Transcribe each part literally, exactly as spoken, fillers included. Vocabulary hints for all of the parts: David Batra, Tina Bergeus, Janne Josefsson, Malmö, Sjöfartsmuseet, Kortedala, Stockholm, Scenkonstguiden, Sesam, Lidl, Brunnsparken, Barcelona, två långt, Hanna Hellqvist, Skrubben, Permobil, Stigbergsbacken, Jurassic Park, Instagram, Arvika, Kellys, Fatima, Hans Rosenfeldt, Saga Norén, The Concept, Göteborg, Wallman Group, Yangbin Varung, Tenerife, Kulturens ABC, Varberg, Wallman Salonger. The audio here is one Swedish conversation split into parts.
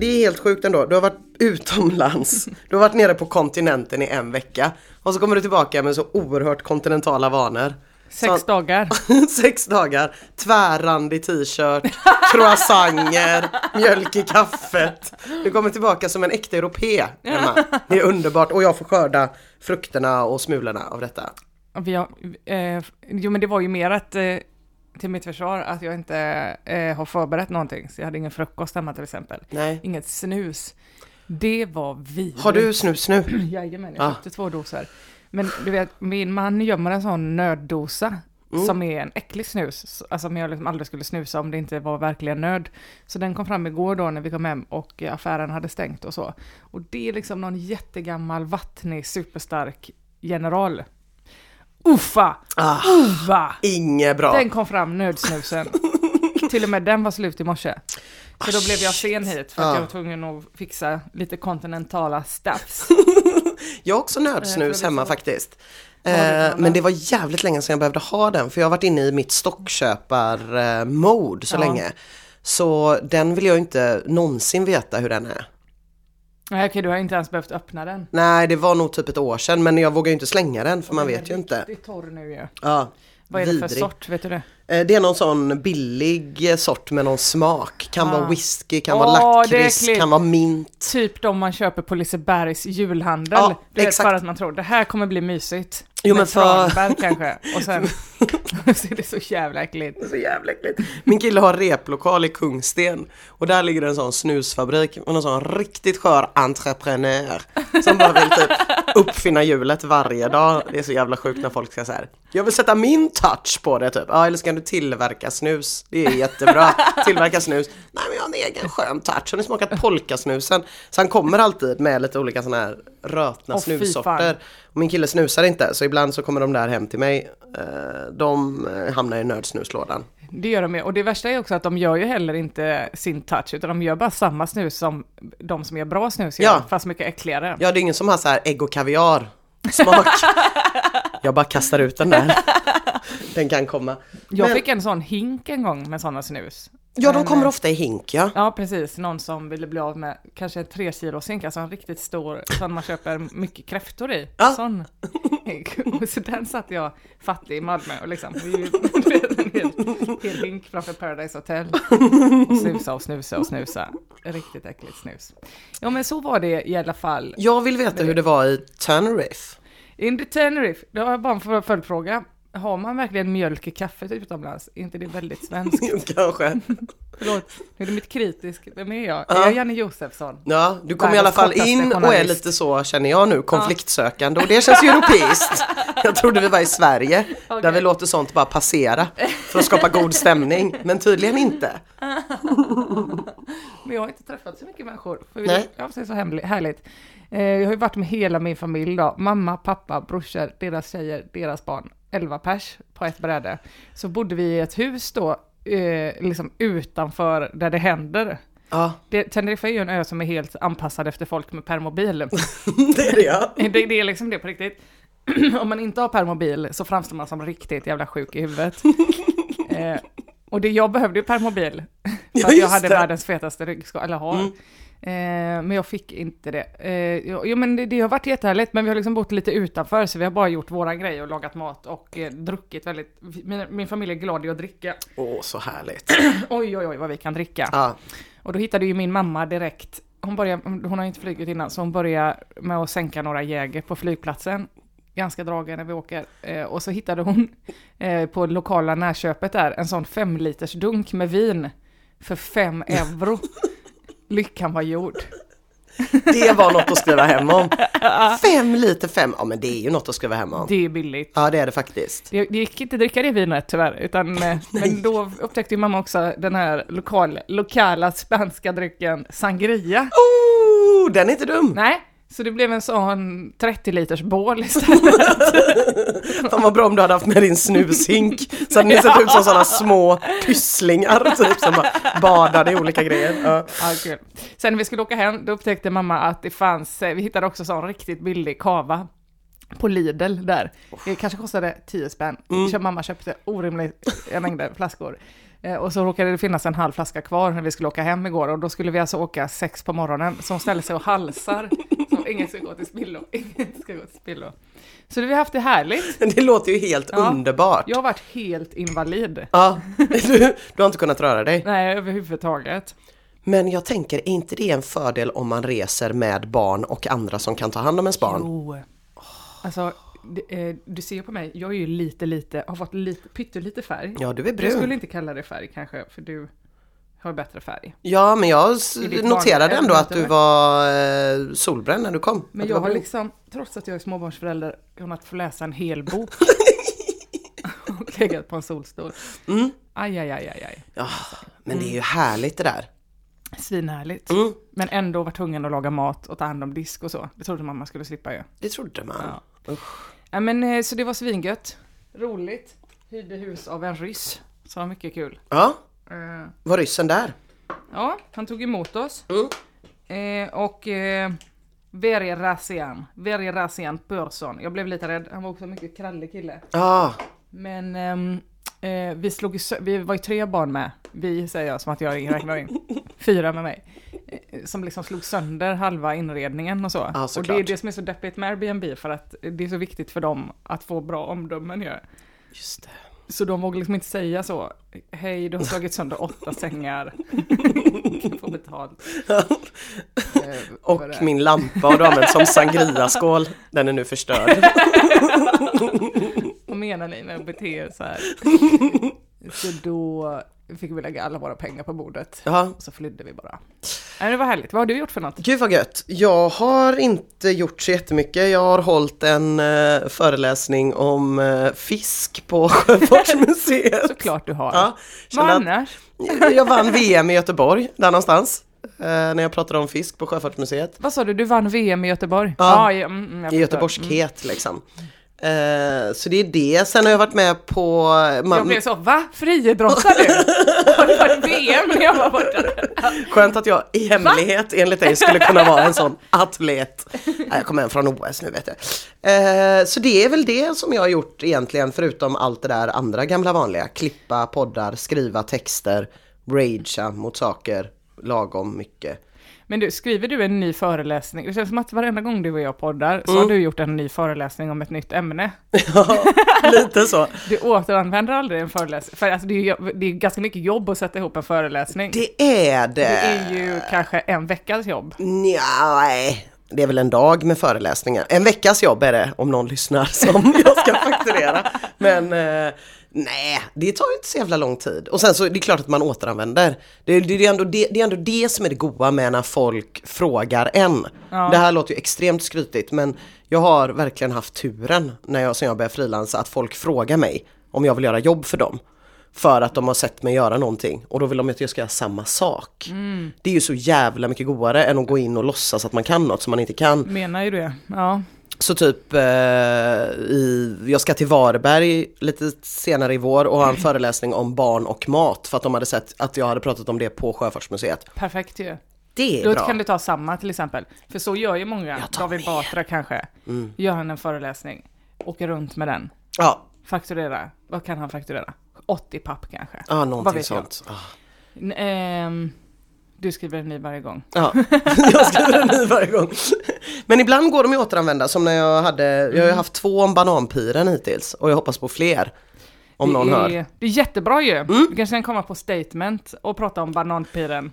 det är helt sjukt ändå. Du har varit utomlands. Du har varit nere på kontinenten i en vecka. Och så kommer du tillbaka med så oerhört kontinentala vanor. Sex så, dagar. Sex dagar. Tvärrandig t-shirt, croissanger, mjölk i kaffet. Du kommer tillbaka som en äkta europé, Emma. Det är underbart. Och jag får skörda frukterna och smulorna av detta. Vi har, eh, jo, men det var ju mer att... Eh, till mitt försvar att jag inte eh, har förberett någonting. Så jag hade ingen frukost hemma till exempel. Nej. Inget snus. Det var vidrigt. Har du snus nu? Jajamän, jag köpte ah. två doser. Men du vet, min man gömmer en sån nöddosa mm. som är en äcklig snus. Alltså som jag liksom aldrig skulle snusa om det inte var verkligen nöd. Så den kom fram igår då när vi kom hem och affären hade stängt och så. Och det är liksom någon jättegammal, vattnig, superstark general. Uffa! Ah, Uffa! Inget bra. Den kom fram, nödsnusen. Till och med den var slut i morse. Så då blev jag sen hit för att ah. jag var tvungen att fixa lite kontinentala staffs. Jag har också nödsnus hemma så. faktiskt. Eh, men det var jävligt länge sedan jag behövde ha den. För jag har varit inne i mitt stockköpar-mode så ja. länge. Så den vill jag inte någonsin veta hur den är. Nej, okej, du har inte ens behövt öppna den. Nej, det var nog typ ett år sedan, men jag vågar ju inte slänga den för och man vet ju inte. Det är torr nu ju. Ja, vad är vidrig. Det för sort, vet du det? Det är någon sån billig sort med någon smak. Kan ah. vara whisky, kan oh, vara lakrits, kan vara mint. Typ de man köper på Lisebergs julhandel. Ja, du vet, exakt. För att man tror, det här kommer bli mysigt. Jo, men för... kanske. Och sen så är det så jävla äckligt. Det är så jävla äckligt. Min kille har replokal i Kungsten. Och där ligger en sån snusfabrik. Och en sån riktigt skör entreprenör. Som bara vill typ uppfinna hjulet varje dag. Det är så jävla sjukt när folk ska så här. Jag vill sätta min touch på det typ. Ja, eller ska du tillverka snus? Det är jättebra. Tillverka snus. Nej, men jag har en egen skön touch. Har ni smakat polkasnusen? Så han kommer alltid med lite olika såna här rötna oh, snussorter. Och min kille snusar inte. Så ibland så kommer de där hem till mig. De hamnar i nördsnuslådan. Det gör de ju. Och det värsta är också att de gör ju heller inte sin touch. Utan de gör bara samma snus som de som gör bra snus gör. Ja. Fast mycket äckligare. Ja, det är ingen som har så här ägg och kaviar smak. Jag bara kastar ut den där. Den kan komma. Jag Men... fick en sån hink en gång med såna snus. Ja, de kommer ofta i hink, ja. Ja, precis. Någon som ville bli av med kanske tre kilos hink. Alltså en riktigt stor, som man köper mycket kräftor i. Ja. Sån hink. Så den satt jag fattig i Malmö och liksom en hel, hel hink framför Paradise Hotel. Och snusa och snusa och snusa. Riktigt äckligt snus. Ja, men så var det i alla fall. Jag vill veta hur det var i Tenerife. In the Tenerife, då har jag bara en följdfråga. Har man verkligen mjölk i kaffet utomlands? Är inte det väldigt svenskt? Kanske. Förlåt, nu är det mitt kritisk. Vem är jag? Ja. Är jag Janne Josefsson? Ja, du kommer i alla fall in och är lite så, känner jag nu, konfliktsökande. Ja. Och det känns ju europeiskt. Jag trodde vi var i Sverige, okay. Där vi låter sånt bara passera för att skapa god stämning. Men tydligen inte. Men jag har inte träffat så mycket människor. För vi är så hemligt, härligt. Jag har ju varit med hela min familj då. Mamma, pappa, brorsor, deras tjejer, deras barn. elva pers på ett bräde. Så bodde vi i ett hus då eh, liksom utanför där det händer. Ja. Det, Tenerife är ju en ö som är helt anpassad efter folk med permobil. Det är det, ja. det, det är liksom det på riktigt. Om man inte har permobil så framstår man som riktigt jävla sjuk i huvudet. eh, och det jag behövde ju permobil. För att ja, jag hade det. Världens fetaste ryggskål. Eller har. Mm. Eh, men jag fick inte det. Eh, jo, men det, det har varit jättehärligt, men vi har liksom bott lite utanför, så vi har bara gjort våran grej och lagat mat och eh, druckit väldigt. Min, min familj är glad i att dricka. Åh, så härligt. Oj, oj, oj, vad vi kan dricka. Ah. Och då hittade ju min mamma direkt. Hon, började, hon har inte flugit innan, så hon började med att sänka några jäger på flygplatsen. Ganska dragen när vi åker. Eh, och så hittade hon eh, på lokala närköpet där en sån fem liters dunk med vin för fem euro. Lyckan var gjord. Det var något att skriva hem om. Fem liter fem. Ja, men det är ju något att skriva hem om. Det är billigt. Ja, det är det faktiskt. Det, det gick inte att dricka det vinet tyvärr. Utan, men då upptäckte ju mamma också den här lokal, lokala spanska drycken sangria. Oh, den är inte dum. Nej. Så det blev en sån trettio liters bål istället. Fan vad bra om du hade haft med din snushink. Så hade ni sett ut som sådana små pysslingar typ, som badade i olika grejer. Ja. Ja, cool. Sen när vi skulle åka hem, då upptäckte mamma att det fanns... Vi hittade också sån riktigt billig kava på Lidl där. Det kanske kostade tio spänn. Mm. Mamma köpte orimligt mängder flaskor. Och så råkade det finnas en halv flaska kvar när vi skulle åka hem igår. Och då skulle vi alltså åka sex på morgonen. Så hon ställer sig och halsar. Så ingen ska gå till spillo. Ingen ska gå till spillo. Så det, vi har haft det härligt. Det låter ju helt ja. underbart. Jag har varit helt invalid. Ja, du, du har inte kunnat röra dig. Nej, överhuvudtaget. Men jag tänker, är inte det en fördel om man reser med barn och andra som kan ta hand om ens barn? Jo. Alltså... Du ser på mig, jag är ju lite, lite har fått lite, pyttelite färg. Ja, du är brun. Jag skulle inte kalla det färg kanske, för du har bättre färg. Ja, men jag noterade ändå att du var solbränd när du kom. Men jag har liksom, trots att jag är småbarnsförälder, kunnat få läsa en hel bok och legat på en solstol. Mm. Aj, aj, aj, aj, aj. Ja, men mm. det är ju härligt det där. Svinhärligt. Mm. Men ändå var tvungen att laga mat och ta hand om disk och så. Det trodde man man skulle slippa ju. Det trodde man. Ja. Usch. Ja, men så det var svingött. Roligt. Hyrde hus av en ryss. Så mycket kul. Ja. Uh. Var ryssen där? Ja, han tog emot oss. Mm. Eh, och eh, very rasian. Very rasian person. Jag blev lite rädd. Han var också mycket krallig kille. Ah. Men eh, eh, vi slog i sö- vi var ju tre barn med. Vi säger jag som att jag räknar in. Fyra med mig. Som liksom slog sönder halva inredningen och så. Ja, och det är det som är så deppigt med Airbnb, för att det är så viktigt för dem att få bra omdömen. Ja. Just det. Så de vågar liksom inte säga så. Hej, du har slagit sönder åtta sängar. Kan få betalt. Och min lampa har du använt som sangria-skål. Den är nu förstörd. Vad menar ni med beter så här? Så då fick vi lägga alla våra pengar på bordet. Aha. Och så flydde vi bara. Nej, det var härligt. Vad har du gjort för något? Gud vad gött. Jag har inte gjort så jättemycket. Jag har hållit en eh, föreläsning om eh, fisk på Sjöfartsmuseet. Såklart du har. Ja, vad annars? Jag, jag vann V M i Göteborg, där någonstans. Eh, när jag pratade om fisk på Sjöfartsmuseet. Vad sa du? Du vann V M i Göteborg? Ja, ah, ja mm, jag i Göteborgsket mm. liksom. Uh, så det är det. Sen har jag varit med på man... Jag blev så, va? Friidrottar du? Har du varit V M när jag var borta? Skönt att jag i hemlighet, va? Enligt dig skulle kunna vara en sån atlet. Jag kommer hem från O S nu, vet jag. uh, Så det är väl det som jag har gjort egentligen, förutom allt det där andra gamla vanliga. Klippa poddar, skriva texter, ragea mot saker lagom mycket. Men du, skriver du en ny föreläsning? Det känns som att varenda gång du och jag poddar så mm. har du gjort en ny föreläsning om ett nytt ämne. Ja, lite så. Du återanvänder aldrig en föreläsning. För alltså, det, är ju, det är ganska mycket jobb att sätta ihop en föreläsning. Det är det. Det är ju kanske en veckas jobb. Nej, det är väl en dag med föreläsningar. En veckas jobb är det, om någon lyssnar som jag ska fakturera. Men... Eh... Nej, det tar ju inte så jävla lång tid. Och sen så är det klart att man återanvänder. Det, det, det, är, ändå det, det är ändå det som är det goda med när folk frågar en. Ja. Det här låter ju extremt skrytigt, men jag har verkligen haft turen när jag, sen jag började frilansa, att folk frågar mig om jag vill göra jobb för dem. För att de har sett mig göra någonting. Och då vill de att jag ska göra samma sak. Mm. Det är ju så jävla mycket godare än att gå in och låtsas att man kan något som man inte kan. Menar ju det, ja. Så typ, eh, i, jag ska till Varberg lite senare i vår och ha en föreläsning om barn och mat. För att de hade sett att jag hade pratat om det på Sjöfartsmuseet. Perfekt ju. Det är då bra. Då kan du ta samma till exempel. För så gör ju många. David Batra kanske. Mm. Gör han en föreläsning. Åker runt med den. Ja. Fakturera. Vad kan han fakturera? åttio papp kanske. Ja, ah, någonting sånt. Ah. Ehm... Du skriver en ny varje gång. Ja, jag skriver en ny varje gång. Men ibland går de ju återanvända, som när jag hade... Jag har ju haft två om bananpiren hittills. Och jag hoppas på fler, om det någon är, hör. Det är jättebra ju. Mm. Du kanske kan komma på statement och prata om bananpiren.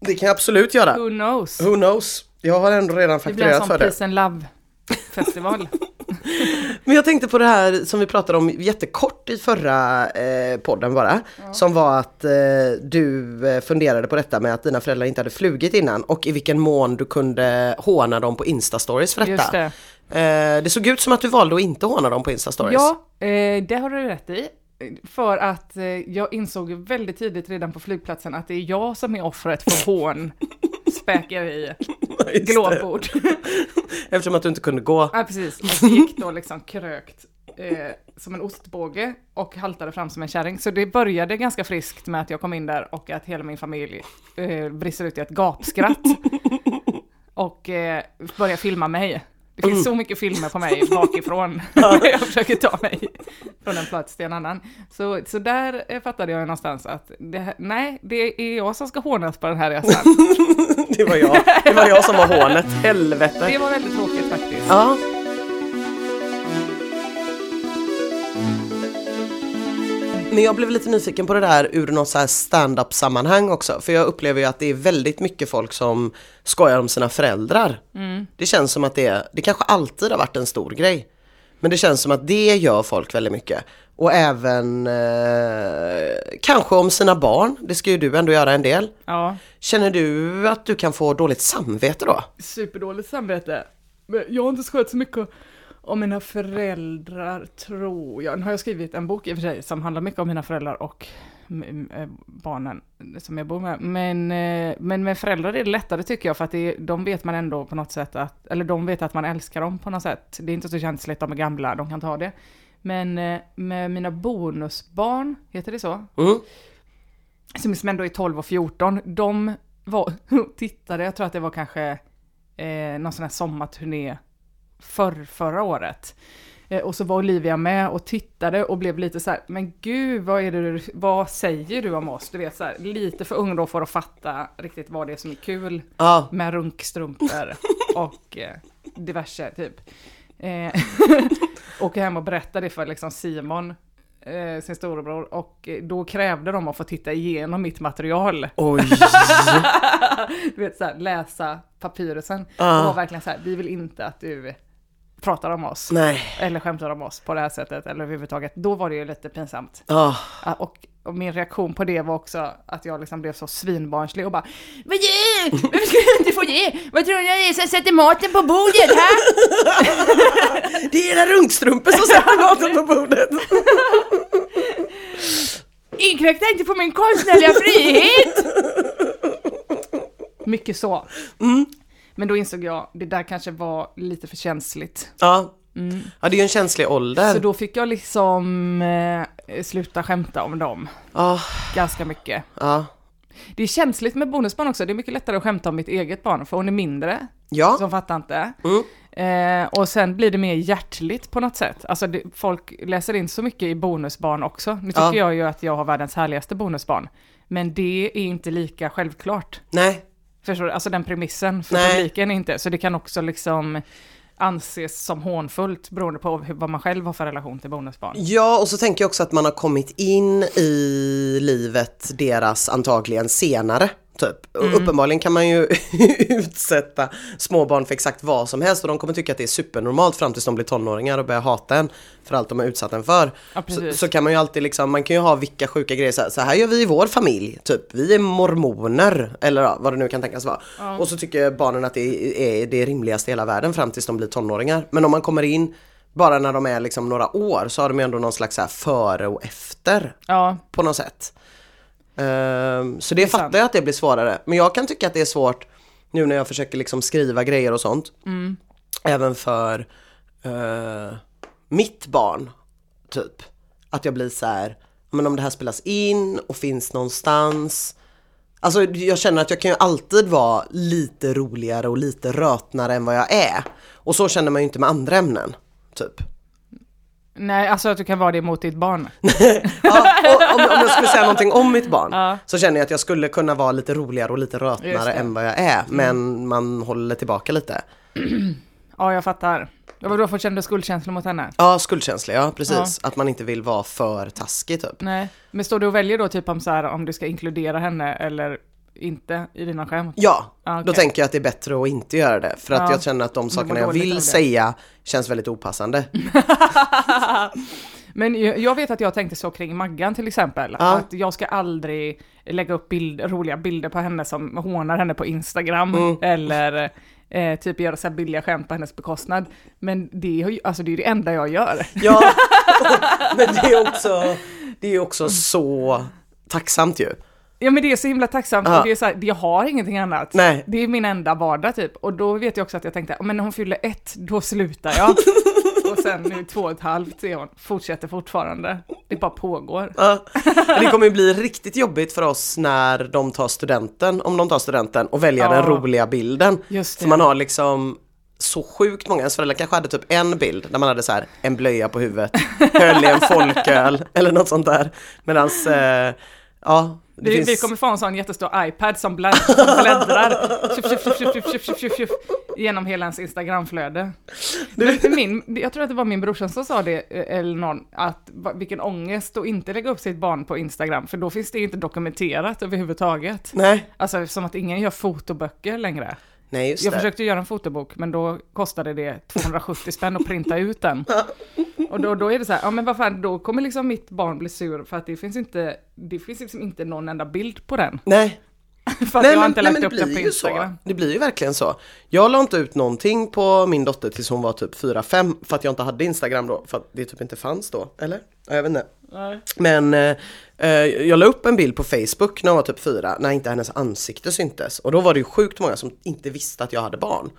Det kan jag absolut göra. Who knows? Who knows? Jag har ändå redan fakturerat för det. Det blir en sån Peace and Love festival. Men jag tänkte på det här som vi pratade om jättekort i förra eh, podden bara. Ja. Som var att eh, du funderade på detta med att dina föräldrar inte hade flugit innan. Och i vilken mån du kunde håna dem på Insta-stories för detta. Just det. Eh, det såg ut som att du valde att inte håna dem på Insta-stories. Ja, eh, det har du rätt i. För att eh, jag insåg väldigt tidigt redan på flygplatsen att det är jag som är offret för hån. Späker i glåpord. Eftersom att du inte kunde gå. Ja, precis. Och gick då liksom krökt eh, som en ostbåge och haltade fram som en kärring. Så det började ganska friskt med att jag kom in där och att hela min familj eh, brister ut i ett gapskratt. Och eh, började filma mig. Det finns så mycket filmer på mig bakifrån när jag försöker ta mig från en plats till en annan. Så, så där fattade jag någonstans att det, nej, det är jag som ska hånas på den här resan. Det var jag. Det var jag som var hånet. Helvete. Det var väldigt tråkigt faktiskt. Ja. Men jag blev lite nyfiken på det där ur något så här stand-up-sammanhang också. För jag upplever ju att det är väldigt mycket folk som skojar om sina föräldrar. Mm. Det känns som att det, det kanske alltid har varit en stor grej. Men det känns som att det gör folk väldigt mycket. Och även eh, kanske om sina barn. Det ska ju du ändå göra en del. Ja. Känner du att du kan få dåligt samvete då? Superdåligt samvete. Jag har inte skojat så mycket om mina föräldrar, tror jag. Nu har jag skrivit en bok i och för sig som handlar mycket om mina föräldrar och barnen som jag bor med. Men, men med föräldrar är det lättare tycker jag, för att det, de vet man ändå på något sätt att, eller de vet att man älskar dem på något sätt. Det är inte så känsligt, de är gamla, de kan ta det. Men med mina bonusbarn, heter det så? Mm. Som ändå är tolv och fjorton, de var, tittade, jag tror att det var kanske eh, någon sån här sommarturné För, förra året. Eh, och så var Olivia med och tittade och blev lite så här, men gud, vad, är det du, vad säger du om oss? Du vet så här, lite för ung då för att fatta riktigt vad det är som är kul ah. med runkstrumpor och eh, diverse typ. Eh, och hem och berättade det för liksom Simon, eh, sin storebror, och då krävde de att få titta igenom mitt material. Oj! Du vet så här, läsa papyrusen. Ah. Och var verkligen så här, vi vill inte att du pratar om oss. Nej. Eller skämtar om oss på det här sättet eller överhuvudtaget. Då var det ju lite pinsamt. Oh. Och, och min reaktion på det var också att jag liksom blev så svinbarnslig och bara, vad gör du? Varför ska du inte få det? Vad tror du jag är som sätter maten på bordet här? Det är era runkstrumpor som sätter maten på bordet. Inkräkta inte på min konstnärliga frihet. Mycket så. Mm. Men då insåg jag, det där kanske var lite för känsligt. Ja, mm. ja det är ju en känslig ålder. Så då fick jag liksom eh, sluta skämta om dem. Oh. Ganska mycket. Ja. Det är känsligt med bonusbarn också. Det är mycket lättare att skämta om mitt eget barn, för hon är mindre. Ja. Så hon fattar inte. Mm. Eh, och sen blir det mer hjärtligt på något sätt. Alltså det, folk läser in så mycket i bonusbarn också. Nu tycker ja. jag ju att jag har världens härligaste bonusbarn. Men det är inte lika självklart. Nej. Förstår du? Alltså den premissen för Nej. publiken inte. Så det kan också liksom anses som hånfullt beroende på vad man själv har för relation till bonusbarn. Ja, och så tänker jag också att man har kommit in i livet deras antagligen senare. Typ. Mm. Uppenbarligen kan man ju utsätta småbarn för exakt vad som helst och de kommer tycka att det är supernormalt fram tills de blir tonåringar och börjar hata en för allt de har utsatt en för. Ja, så, så kan man ju alltid liksom, man kan ju ha vilka sjuka grejer så här, så här gör vi i vår familj, typ vi är mormoner eller ja, vad det nu kan tänkas vara. Ja. Och så tycker barnen att det är det rimligaste i hela världen fram tills de blir tonåringar. Men om man kommer in bara när de är liksom några år så har de ju ändå någon slags så här före och efter ja. på något sätt. Um, så det, det fattar jag att det blir svårare. Men jag kan tycka att det är svårt nu när jag försöker liksom skriva grejer och sånt. Mm. Även för uh, mitt barn typ. Att jag blir så här, men om det här spelas in och finns någonstans. Alltså jag känner att jag kan ju alltid vara lite roligare och lite rötnare än vad jag är. Och så känner man ju inte med andra ämnen typ. Nej, alltså att du kan vara det mot ditt barn. Ja, och om, om jag skulle säga någonting om mitt barn ja. så känner jag att jag skulle kunna vara lite roligare och lite rötnare än vad jag är. Men mm. man håller tillbaka lite. Ja, jag fattar. Det var då för att känna skuldkänslor mot henne. Ja, skuldkänslor, ja, precis. Ja. Att man inte vill vara för taskig typ. Nej, men står du och väljer då typ om, så här, om du ska inkludera henne eller inte i dina skämt? Ja, ah, okay. Då tänker jag att det är bättre att inte göra det. För att ah, jag känner att de sakerna jag vill säga känns väldigt opassande. Men jag vet att jag tänkte så kring Maggan till exempel. Ah. Att jag ska aldrig lägga upp bild, roliga bilder på henne som hånar henne på Instagram. Mm. Eller eh, typ göra så här billiga skämt på hennes bekostnad. Men det är ju alltså det, är det enda jag gör. Ja, men det är också, det är också så tacksamt ju. Ja, men det är så himla tacksamt ja. och det är så här, jag har ingenting annat. Nej. Det är min enda vardag typ. Och då vet jag också att jag tänkte, men när hon fyller ett, då slutar jag. Och sen nu två och ett halvt, så hon fortsätter fortfarande. Det bara pågår. Ja. Det kommer ju bli riktigt jobbigt för oss när de tar studenten, om de tar studenten och väljer ja. den roliga bilden. Just det. Så man har liksom så sjukt många. Ens föräldrar kanske hade typ en bild där man hade så här, en blöja på huvudet, höll i en folköl eller något sånt där. Medans, eh, ja... Det vi, finns... vi kommer få en sån jättestor iPad som bläddrar genom hela ens Instagramflöde. Min, jag tror att det var min brorsan som sa det, eller någon, att vilken ångest att inte lägga upp sitt barn på Instagram, för då finns det inte dokumenterat överhuvudtaget. Nej. Alltså som att ingen gör fotoböcker längre. Nej, just jag det. Försökte göra en fotobok, men då kostade det tvåhundrasjuttio spänn att printa ut den. Och då, då är det så här, ja men vad fan, då kommer liksom mitt barn bli sur för att det finns inte, det finns liksom inte någon enda bild på den. Nej. För att nej, jag har inte men, lagt nej, upp den på Instagram. Det blir ju verkligen så. Jag la inte ut någonting på min dotter tills hon var typ fyra fem, för att jag inte hade Instagram då, för att det typ inte fanns då, eller? Jag vet inte. Nej. Men eh, jag la upp en bild på Facebook när hon var typ fyra, när inte hennes ansikte syntes. Och då var det ju sjukt många som inte visste att jag hade barn.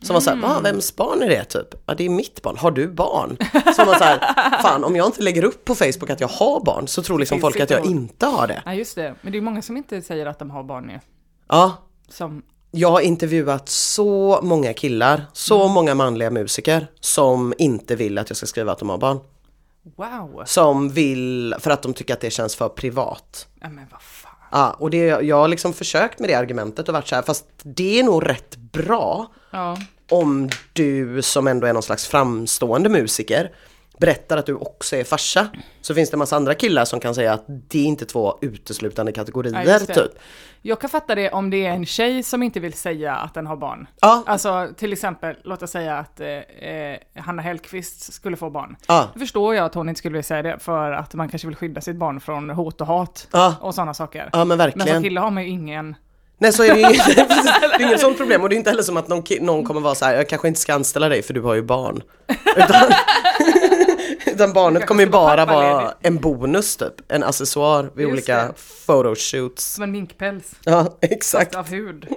Som var såhär, mm. ah, vems barn är det typ? Ja, ah, det är mitt barn. Har du barn? Som var såhär, fan om jag inte lägger upp på Facebook att jag har barn så tror liksom folk att jag inte har det. Ja, just det. Men det är många som inte säger att de har barn nu. Ja. Som... Jag har intervjuat så många killar, så mm. många manliga musiker som inte vill att jag ska skriva att de har barn. Wow. Som vill, för att de tycker att det känns för privat. Ja, men vad fan. Ja, och det, jag har liksom försökt med det argumentet och varit så här, fast det är nog rätt bra. Ja. Om du som ändå är någon slags framstående musiker berättar att du också är farsa, så finns det en massa andra killar som kan säga att det är inte två uteslutande kategorier. Ja, typ. Jag kan fatta det om det är en tjej som inte vill säga att den har barn. Ja. Alltså till exempel, låt oss säga att eh, Hanna Hellqvist skulle få barn. Ja. Då förstår jag att hon inte skulle vilja säga det, för att man kanske vill skydda sitt barn från hot och hat. Ja. Och sådana saker. Ja, men verkligen. Men som killar har man ju ingen... Nej, så är det, ju, det är inget sånt problem. Och det är inte heller som att någon, någon kommer vara så här: jag kanske inte ska anställa dig för du har ju barn. Utan, utan barnet kommer ju bara vara en bonus typ. En accessoar vid just olika det. Photoshoots. Som en minkpäls. Ja, exakt. Fast av hud.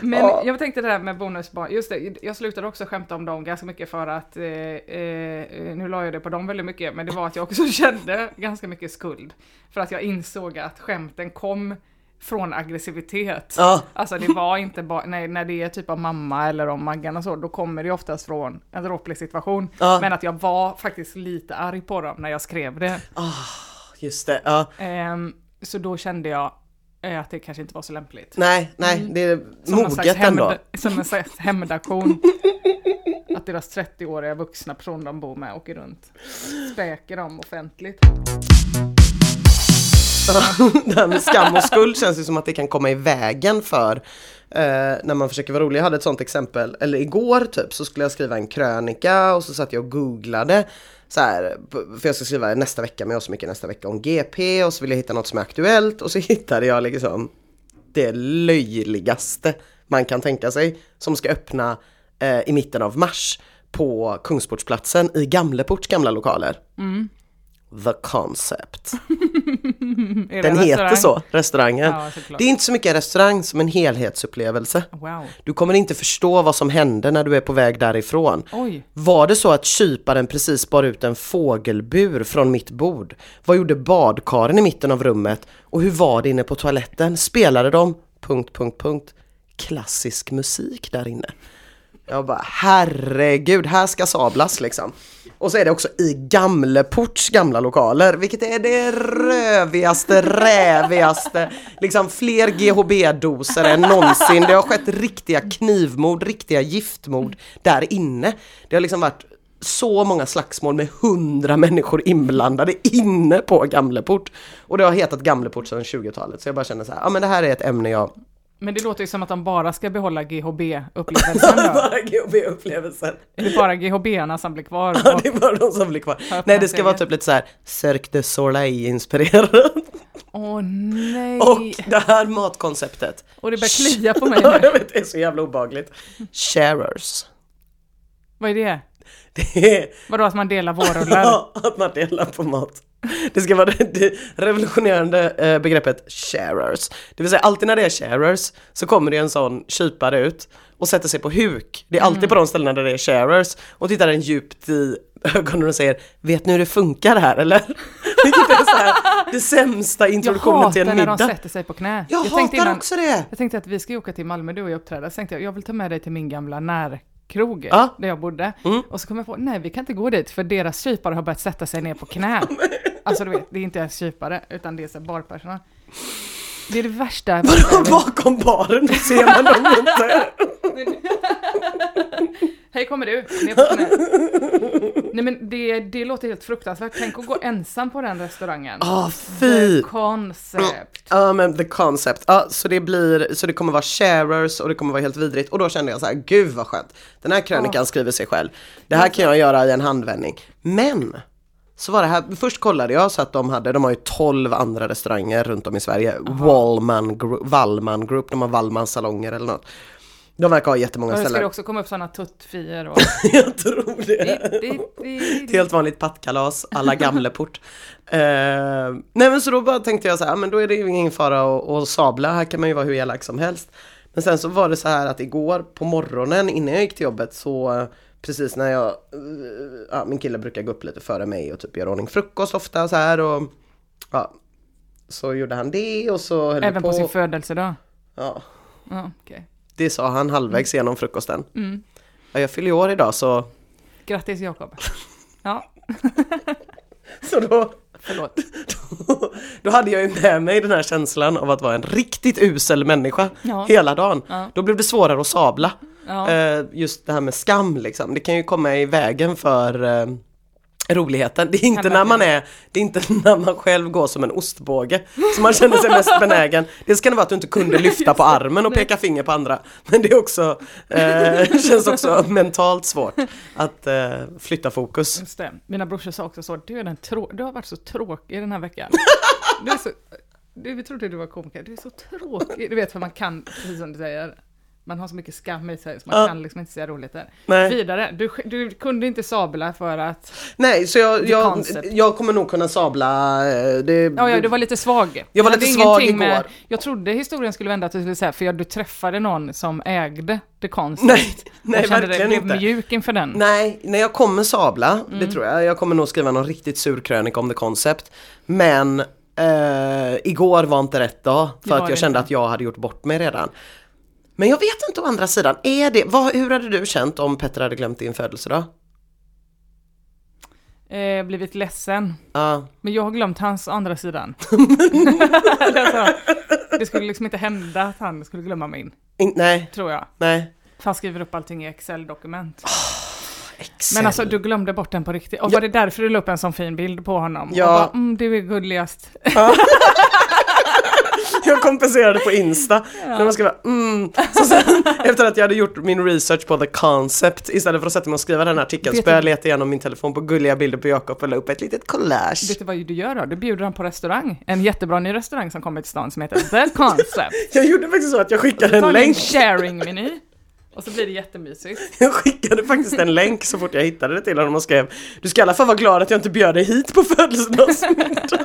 Men ja. Jag tänkte det där med bonusbarn. Just det, jag slutade också skämta om dem ganska mycket för att eh, eh, nu la jag det på dem väldigt mycket. Men det var att jag också kände ganska mycket skuld. För att jag insåg att skämten kom från aggressivitet. Ja. Alltså det var inte bara, när, när det är typ av mamma eller om Maggan och så, då kommer det oftast från en råplig situation. Ja. Men att jag var faktiskt lite arg på dem när jag skrev det. Oh, just det, ja. Ehm, så då kände jag att det kanske inte var så lämpligt. Nej, nej, det är moget ändå. Som en slags hämndaktion. Att deras trettioåriga vuxna person de bor med åker runt. Späker dem offentligt. Den skam och skuld känns ju som att det kan komma i vägen för eh, när man försöker vara rolig. Jag hade ett sånt exempel, eller igår typ, så skulle jag skriva en krönika och så satt jag och googlade så här, för jag ska skriva nästa vecka, men jag har så mycket nästa vecka om G P, och så ville jag hitta något som är aktuellt, och så hittade jag liksom det löjligaste man kan tänka sig, som ska öppna eh, i mitten av mars på Kungsportsplatsen i Gamleports gamla lokaler. Mm. The Concept. Den heter så, restaurangen. Ja, det är inte så mycket restaurang som en helhetsupplevelse. Wow. Du kommer inte förstå vad som hände när du är på väg därifrån. Oj. Var det så att kyparen precis bar ut en fågelbur från mitt bord? Vad gjorde badkaren i mitten av rummet? Och hur var det inne på toaletten? Spelade de... punkt, punkt, punkt, klassisk musik där inne. Jag bara, herregud, här ska sablas liksom. Och så är det också i Gamleports gamla lokaler, vilket är det rövigaste, rävigaste. Liksom fler G H B-doser än någonsin. Det har skett riktiga knivmord, riktiga giftmord där inne. Det har liksom varit så många slagsmål med hundra människor inblandade inne på Gamleport. Och det har hetat Gamleport sedan tjugotalet. Så jag bara känner så här, ja men det här är ett ämne jag... Men det låter ju som att de bara ska behålla G H B-upplevelsen. Bara G H B-upplevelsen. Är det bara G H B-arna som blir kvar? Ja, det är bara de som blir kvar. Nej, det ska vara typ lite så här Cirque du Soleil-inspirerat. Åh, oh, nej. Och det här matkonceptet. Och det börjar klia på mig. Ja, jag vet, det är så jävla obehagligt. Sharers. Vad är det? Det är... Vadå, att man delar vårrullar? Ja, att man delar på mat. Det ska vara det revolutionerande begreppet sharers. Det vill säga, alltid när det är sharers så kommer det en sån kypare ut och sätter sig på huk. Det är alltid mm. på de ställena där det är sharers. Och tittar en djupt i ögonen och säger, vet ni hur det funkar här, eller? Det är så här, det sämsta introduktionen till en middag. Jag hatar när de sätter sig på knä. Jag, jag hatar innan, också det. Jag tänkte att vi ska åka till Malmö, du och jag uppträdde. Så tänkte jag, jag vill ta med dig till min gamla när... krog ah. där jag bodde. Mm. Och så kom jag på, nej vi kan inte gå dit för deras kypare har börjat sätta sig ner på knä. Alltså du vet, det är inte ens kypare utan det är så barpersonal. Det är det värsta. Var bakom baren ser man dem inte. Hej kommer du. Nej men det, det låter helt fruktansvärt. Tänk att gå ensam på den restaurangen. Ah, fy. The Concept. Ja ah, men The Concept. Ah, så det blir, så det kommer vara sharers och det kommer vara helt vidrigt. Och då kände jag så här, gud vad skönt. Den här krönikan ah. skriver sig själv. Det här kan jag göra i en handvändning. Men så var det här, först kollade jag så att de hade, de har ju tolv andra restauranger runt om i Sverige. Wallman, Gru, Wallman Group, de har Wallman Salonger eller något. De verkar ha jättemånga ställen. Och det ska också komma upp sådana tuttfier. Och... jag tror det. Det, det, det. Ett helt vanligt pattkalas, alla Gamleport. uh, nej men så då bara tänkte jag så här, men då är det ju ingen fara att, att sabla, här kan man ju vara hur elak som helst. Men sen så var det så här att igår på morgonen innan jag gick till jobbet så... Precis när jag, ja, min kille brukar gå upp lite före mig och typ göra ordning frukost ofta och så här och ja, så gjorde han det och så höll även på. Även på sin födelsedag? Ja. Ja, okay. Det sa han halvvägs mm. genom frukosten. Mm. Ja, jag fyller år idag så... Grattis Jakob. Ja. Så då... Förlåt. Då, då hade jag ju med mig den här känslan av att vara en riktigt usel människa ja. hela dagen. Ja. Då blev det svårare att sabla. Ja. Eh, just det här med skam liksom. Det kan ju komma i vägen för eh, roligheten. Det är inte när man är, det är inte när man själv går som en ostbåge som man känner sig mest benägen. Det ska det vara att du inte kunde lyfta på armen och peka finger på andra. Men det är också eh, känns också mentalt svårt att eh, flytta fokus. Just det. Mina brorsor sa också så, du är den trå- du har varit så tråkig den här veckan. Du är så du, vi trodde du var komiker. Du är så tråkig. Du vet för man kan precis som du säger. Man har så mycket skam i sig så man ja. kan liksom inte säga roligt där. Nej. Vidare, du, du kunde inte sabla för att... Nej, så jag, jag, jag kommer nog kunna sabla... Det, ja, ja, du var lite svag. Jag var lite svag igår. Med, jag trodde historien skulle vända till att säga, för jag, du träffade någon som ägde The Concept. Nej, nej jag kände verkligen det, inte. Mjuk inför den. Nej, när jag kommer sabla, mm. det tror jag. Jag kommer nog skriva någon riktigt sur krönika om The Concept. Men eh, igår var inte rätt dag, för att jag inte. Kände att jag hade gjort bort mig redan. Men jag vet inte å andra sidan, är det, vad, hur hade du känt om Petter hade glömt din födelsedag? Eh, blivit ledsen. Ah. Men jag har glömt hans andra sidan. Det skulle liksom inte hända att han skulle glömma min. In, nej. Tror jag. Nej. Han skriver upp allting i Excel-dokument. Oh, Excel. Men alltså, du glömde bort den på riktigt. Och var ja. det därför du la upp en sån fin bild på honom? Ja. Och bara, mm, du är gulligast. Ah. Jag kompenserade på Insta. Ja. När man skriva, mm. Så sen, efter att jag hade gjort min research på The Concept, istället för att sätta mig och skriva den här artikeln, så började jag leta igenom min telefon på gulliga bilder på Jakob och la upp ett litet collage. Vet du vad du gör då? Du bjuder han på restaurang. En jättebra ny restaurang som kommer till stan som heter The Concept. Jag gjorde faktiskt så att jag skickade en länk. En sharing-meny. Och så blir det jättemysigt. Jag skickade faktiskt en länk så fort jag hittade det till honom och skrev, du ska i alla fall vara glad att jag inte bjöd dig hit på födelsedagsmiddag.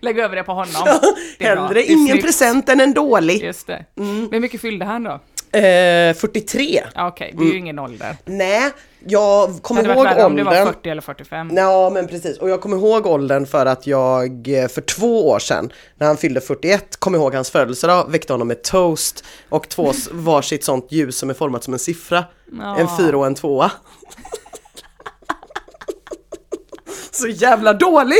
Lägg över det på honom. Det är hellre ingen present än en dålig. Just det. Mm. Hur mycket fyllde han då? Eh, fyrtiotre. Okej, okay, det är ju mm. ingen ålder. Nej, jag kommer ihåg åldern. Om det var fyrtio eller fyrtiofem. Ja, men precis. Och jag kommer ihåg åldern för att jag för två år sedan, när han fyllde fyrtioett, kom ihåg hans födelsedag, väckte honom med toast och två varsitt sånt ljus som är format som en siffra. Ja. En fyra och en tvåa. Så jävla dålig!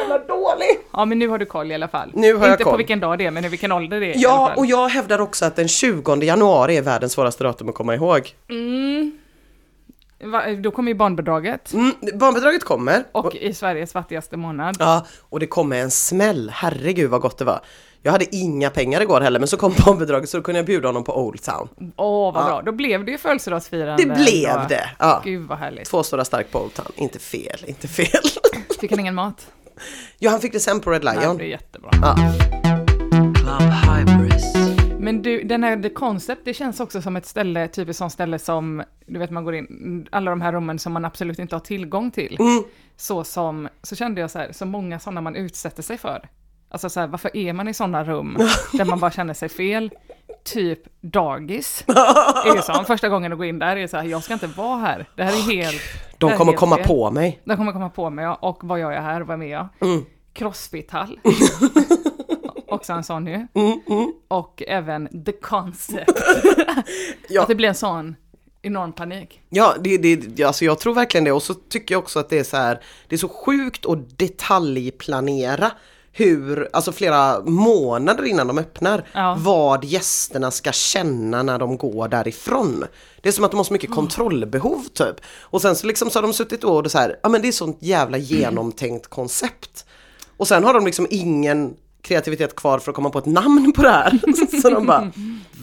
Jävla dålig! Ja, men nu har du koll i alla fall. Nu har inte jag koll. På vilken dag det är, men i vilken ålder det är. Ja, i alla fall. Och jag hävdar också att den tjugonde januari är världens svåraste datum att komma ihåg. Mm. Va, då kommer ju barnbidraget. Mm, barnbidraget kommer. Och i Sveriges fattigaste månad. Ja, och det kommer en smäll. Herregud vad gott det var. Jag hade inga pengar igår heller, men så kom barnbidraget så då kunde jag bjuda honom på Old Town. Åh, oh, vad ja. bra. Då blev det ju födelsedagsfirande. Det blev då. Det. Ja. Gud vad härligt. Två stora stark på Old Town. Inte fel, inte fel. Fick han ingen mat? Ja, han fick det sen på Red Lion. Nej, det är jättebra. Ja. Men du, den här The Concept, det känns också som ett ställe, typiskt sånt ställe som, du vet man går in, alla de här rummen som man absolut inte har tillgång till. Mm. Så som, så kände jag så här, så många sådana man utsätter sig för. Alltså så här, varför är man i sådana rum där man bara känner sig fel? Typ dagis. Är det så? Första gången du går in där är så här, jag ska inte vara här. Det här är helt De kommer komma det. på mig. De kommer komma på mig, och vad gör jag här, vad är med jag? Mm. Crossfit-hall. Också en sån ju. Mm, mm. Och även The Concept. Ja. Att det blir en sån enorm panik. Ja, det, det, alltså jag tror verkligen det. Och så tycker jag också att det är så här, det är så sjukt att detaljplanera hur, alltså flera månader innan de öppnar, ja. vad gästerna ska känna när de går därifrån. Det är som att de har så mycket kontrollbehov typ. Och sen så, liksom, så har de suttit och så här, ja men det är sånt jävla genomtänkt mm. koncept. Och sen har de liksom ingen kreativitet kvar för att komma på ett namn på det här. Så de bara,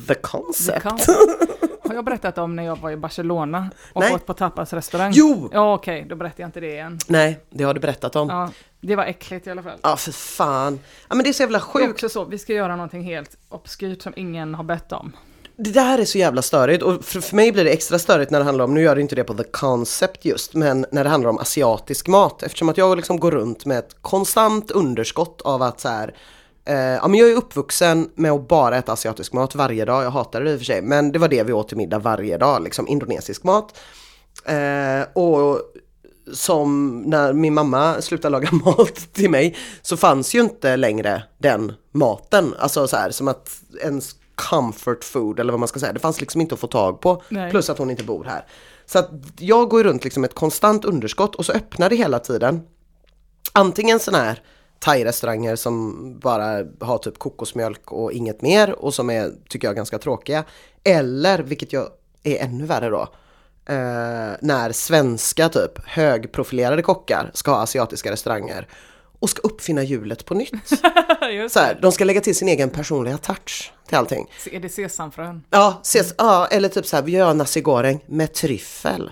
The Concept. The concept. Har jag berättat om när jag var i Barcelona och Nej. åt på Tapas restaurang? Jo! Ja, okej, okay, då berättar jag inte det igen. Nej, det har du berättat om. Ja, det var äckligt i alla fall. Ja, för fan. Ja, men det är så jävla sjukt. Också så, vi ska göra någonting helt obskyrt som ingen har bett om. Det där är så jävla störigt, och för, för mig blir det extra störigt när det handlar om, nu gör det inte det på The Concept just, men när det handlar om asiatisk mat, eftersom att jag liksom går runt med ett konstant underskott av att så här, eh, ja men jag är uppvuxen med att bara äta asiatisk mat varje dag, jag hatar det i och för sig, men det var det vi åt till middag varje dag, liksom indonesisk mat, eh, och som när min mamma slutade laga mat till mig så fanns ju inte längre den maten, alltså så här, som att ens comfort food eller vad man ska säga. Det fanns liksom inte att få tag på. Nej. Plus att hon inte bor här. Så att jag går runt liksom ett konstant underskott, och så öppnar det hela tiden antingen sån här thai-restauranger som bara har typ kokosmjölk och inget mer, och som är, tycker jag, ganska tråkiga, eller, vilket jag är ännu värre då, eh, när svenska typ högprofilerade kockar ska ha asiatiska restauranger och ska uppfinna hjulet på nytt. Så här, de ska lägga till sin egen personliga touch till allting. Är det sesamfrön? Ja, ses, mm. ja, eller typ så här, vi gör nasi goreng med tryffel.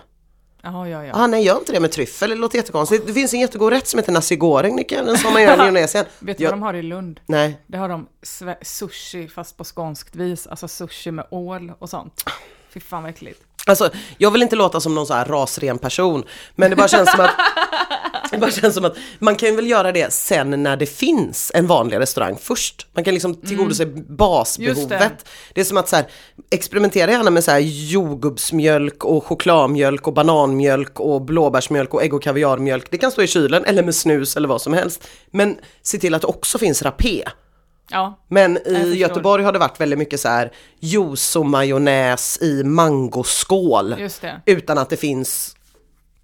Jaha, ja, ja. Ah, nej, gör inte det med tryffel, det låter jättekonstigt. Det finns en jättegod rätt som heter nasi goreng, Nicke, den som man gör i Indonesien. Vet du jag... vad de har i Lund? Nej. Det har de sve- sushi fast på skånskt vis, alltså sushi med ål och sånt. Fy fan vad äckligt. Alltså, jag vill inte låta som någon så här rasren person, men det bara känns som att det bara känns som att man kan väl göra det sen när det finns en vanlig restaurang först. Man kan liksom tillgodose mm. basbehovet. Det. det är som att så här, experimentera gärna med så här jordgubbsmjölk och chokladmjölk och bananmjölk och blåbärsmjölk och ägg och kaviarmjölk. Det kan stå i kylen eller med snus eller vad som helst. Men se till att det också finns rapé. Ja, men i Göteborg har det varit väldigt mycket så här juice och majonnäs i mangoskål. Just det. Utan att det finns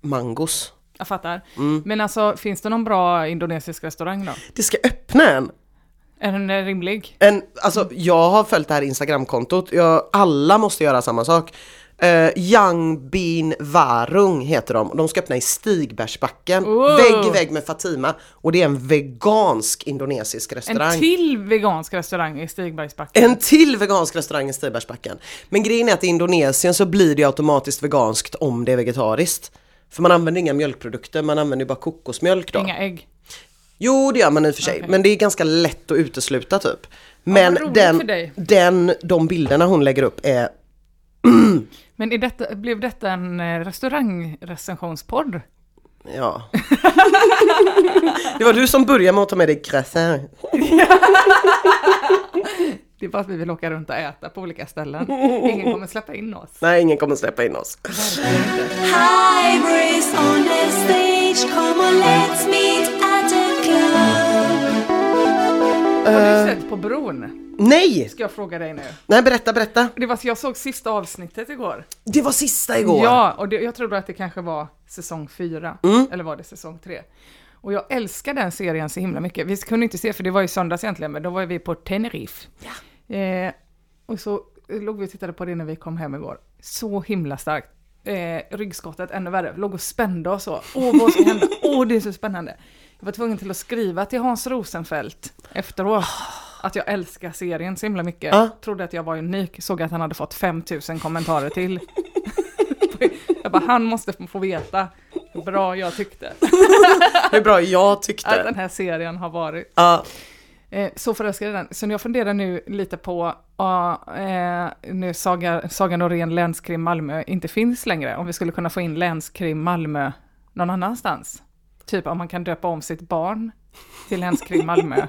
mangos. Jag fattar. Mm. Men alltså, finns det någon bra indonesisk restaurang då? Det ska öppna en. Är den rimlig? En, alltså, jag har följt det här Instagram-kontot. Jag, alla måste göra samma sak. Uh, Yangbin Varung heter de. De ska öppna i Stigbergsbacken. Oh. Vägg i vägg med Fatima. Och det är en vegansk indonesisk restaurang. En till vegansk restaurang i Stigbergsbacken. En till vegansk restaurang i Stigbergsbacken. Men grejen är att i Indonesien så blir det automatiskt veganskt om det är vegetariskt. För man använder inga mjölkprodukter, man använder bara kokosmjölk då. Inga ägg? Jo, det gör man i och för sig. Okay. Men det är ganska lätt att utesluta typ. Men ja, den, den, de bilderna hon lägger upp är... Men är detta, blev detta en restaurangrecensionspodd? Ja. Det var du som började med att ta med dig croissant. Det är bara att vi vill åka runt och äta på olika ställen. Ingen kommer släppa in oss. Nej, ingen kommer släppa in oss. Hi, Bruce on the stage. Come on, let's meet at the club. Har du sett på Bron? Nej! Ska jag fråga dig nu? Nej, berätta, berätta. Det var så jag såg sista avsnittet igår. Det var sista igår? Ja, och det, jag trodde att det kanske var säsong fyra. Mm. Eller var det säsong tre? Och jag älskar den serien så himla mycket. Vi kunde inte se, för det var ju söndags egentligen, men då var vi på Tenerife. Ja. Eh, och så låg vi och tittade på det när vi kom hem igår. Så himla starkt. Eh, ryggskottet ännu värre. Låg och spände och så. Åh, vad ska hända? Åh, det är så spännande. Jag var tvungen till att skriva till Hans Rosenfeldt efteråt. Att jag älskar serien så himla mycket. Ah. Trodde att jag var unik. Såg att han hade fått fem tusen kommentarer till. Jag bara, han måste få veta hur bra jag tyckte. Hur bra jag tyckte. Att den här serien har varit. Ah. Eh, så förälskade den. Så jag funderar nu lite på uh, eh, nu Saga, Saga Norén, Länskrim Malmö inte finns längre. Om vi skulle kunna få in Länskrim Malmö någon annanstans. Typ om man kan döpa om sitt barn till Länskrim Malmö.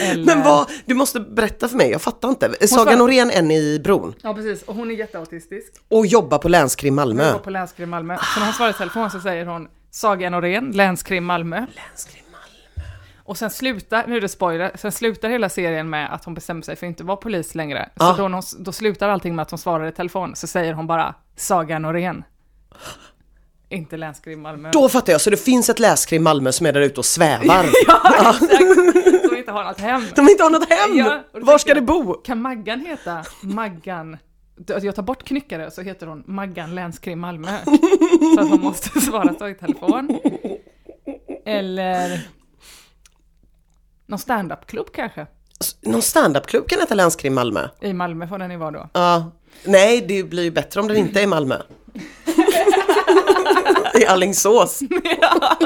Eller... Men vad, du måste berätta för mig, jag fattar inte. Hon Saga var... Norén är i Bron. Ja, precis. Och hon är jätteautistisk. Och jobbar på Länskrim Malmö. Hon jobbar på Länskrim Malmö. Ah. Så när hon svarar i telefon så säger hon Saga Norén, Länskrim Malmö. Länskrim Malmö. Och sen slutar, nu är det spoiler, sen slutar hela serien med att hon bestämmer sig för att inte vara polis längre. Så ah. då, hon, då slutar allting med att hon svarar i telefon. Så säger hon bara Saga Norén. Inte Länskrim Malmö. Då fattar jag, så det finns ett Länskrim Malmö som är där ute och svävar. Ja, exakt. De inte har något hem. De inte har något hem. Ja, var ska jag, det bo? Kan Maggan heta Maggan? Jag tar bort knyckare så heter hon Maggan Länskrim Malmö. Så att man måste svara i telefon. Eller någon stand-up-klubb kanske. Någon stand-up-klubb kan heta Länskrim Malmö. I Malmö får den ju vara då. Ja. Nej, det blir ju bättre om den inte är i Malmö. I Allingsås. Ja.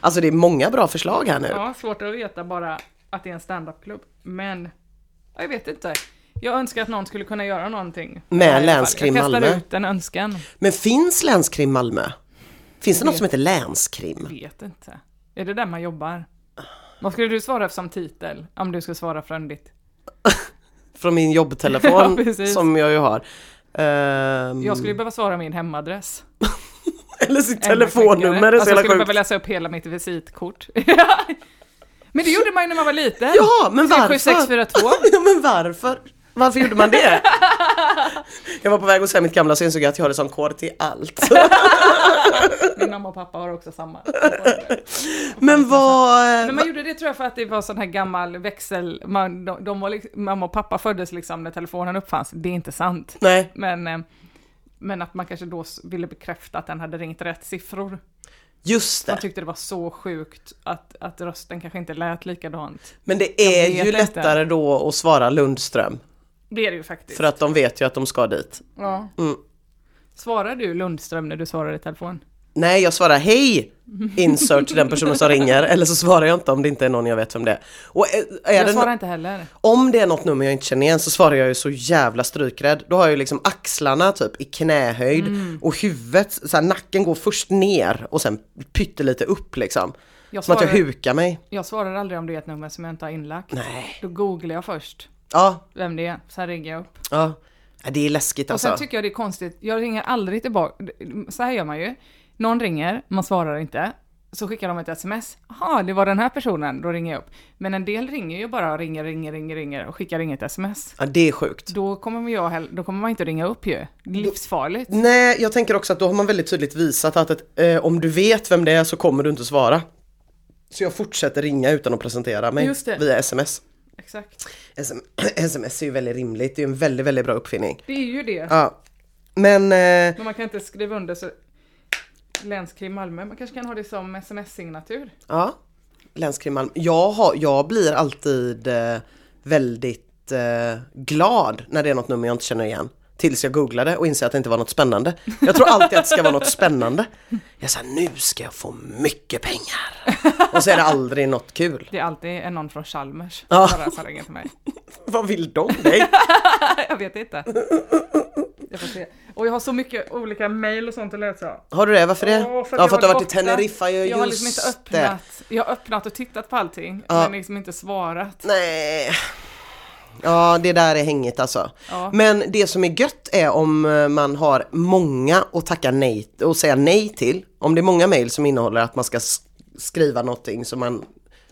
Alltså det är många bra förslag här nu. Ja, svårt att veta bara att det är en stand-up-klubb. Men jag vet inte. Jag önskar att någon skulle kunna göra någonting. Med Länskrim Malmö. Jag testar ut en önskan. Men finns Länskrim Malmö? Finns det något som heter Länskrim? Jag vet inte. Är det där man jobbar? Vad skulle du svara som titel? Om du ska svara från ditt... från min jobbtelefon ja, som jag ju har. Um... Jag skulle ju behöva svara min hemadress. Eller sitt telefonnummer. Alltså, jag skulle behöva läsa upp hela mitt visitkort. Men det gjorde man ju när man var liten. Ja, men varför? sju sex fyra två. Ja, men varför? Varför gjorde man det? Jag var på väg att säga mitt gamla synsug att jag har det som kod till allt. Min mamma och pappa har också samma. Men vad... Men man gjorde det tror jag för att det var sån här gammal växel. Man, de, de var liksom, mamma och pappa föddes liksom när telefonen uppfanns. Det är inte sant. Nej. Men... Men att man kanske då ville bekräfta att den hade ringt rätt siffror. Just det. Man tyckte det var så sjukt att, att rösten kanske inte lät likadant. Men det är ju inte. Lättare då att svara Lundström. Det är det ju faktiskt. För att de vet ju att de ska dit. Ja. Mm. Svarar du Lundström när du svarar i telefon? Nej, jag svarar hej, insert till den personen som ringer. Eller så svarar jag inte om det inte är någon jag vet vem det är. Och är jag svarar no- inte heller. Om det är något nummer jag inte känner igen så svarar jag ju så jävla strykrädd. Då har jag ju liksom axlarna typ i knähöjd mm. och huvudet, så här, nacken går först ner och sen pyttelite upp liksom. Jag svarar, som att jag hukar mig. Jag svarar aldrig om det är ett nummer som jag inte har inlagt. Nej. Då googlar jag först ja. Vem det är, sen ringer jag upp. Ja, det är läskigt alltså. Och sen tycker jag det är konstigt, jag ringer aldrig tillbaka. Så här gör man ju. Någon ringer, man svarar inte. Så skickar de ett sms. Jaha, det var den här personen, då ringer jag upp. Men en del ringer ju bara och ringer, ringer, ringer, ringer och skickar inget sms. Ja, det är sjukt. Då kommer, jag, då kommer man inte ringa upp ju. Livsfarligt. Nej, jag tänker också att då har man väldigt tydligt visat att ett, eh, om du vet vem det är så kommer du inte svara. Så jag fortsätter ringa utan att presentera mig via sms. Exakt. Sm- sms är ju väldigt rimligt. Det är ju en väldigt, väldigt bra uppfinning. Det är ju det. Ja. Men, eh... Men man kan inte skriva under så... Länskrim Malmö, man kanske kan ha det som sms-signatur. Ja, Länskrim Malmö. Jag, har, jag blir alltid eh, väldigt eh, glad när det är något nummer jag inte känner igen. Tills jag googlade och inser att det inte var något spännande. Jag tror alltid att det ska vara något spännande. Jag sa, nu ska jag få mycket pengar. Och så är det aldrig något kul. Det är alltid någon från Chalmers. Ja. Bara så ringer till mig. Vad vill de dig? Jag vet inte. Jag får se. Och jag har så mycket olika mejl och sånt att läsa. Har du det? Varför det? Oh, för ja, för att du har varit i Tenerife. Jag, jag har liksom inte öppnat. Det. Jag har öppnat och tittat på allting. Ja. Men liksom inte svarat. Nej. Ja, det där är hängigt alltså. Ja. Men det som är gött är om man har många att tacka nej och säga nej till. Om det är många mejl som innehåller att man ska skriva någonting som, man,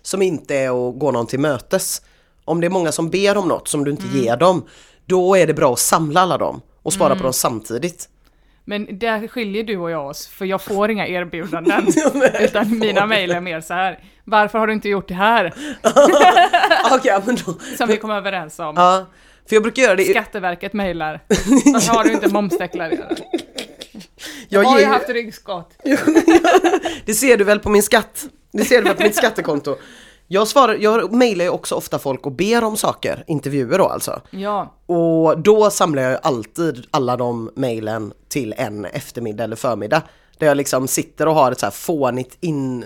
som inte är att gå någon till mötes. Om det är många som ber om något som du inte mm. ger dem, då är det bra att samla alla dem. Och svara mm. på dem samtidigt. Men där skiljer du och jag oss. För jag får inga erbjudanden. Utan mina mejl är mer så här. Varför har du inte gjort det här? Okay, men då, som vi kommer överens om. Ja, för jag brukar göra det. Skatteverket mejlar. Varför har du inte momsdeklarerat? Jag har ju haft ryggskott. Det ser du väl på min skatt. Det ser du väl på mitt skattekonto. Jag, svarar, jag mejlar ju också ofta folk och ber om saker, intervjuer då alltså. Ja. Och då samlar jag alltid alla de mejlen till en eftermiddag eller förmiddag. Där jag liksom sitter och har ett så här fånigt in,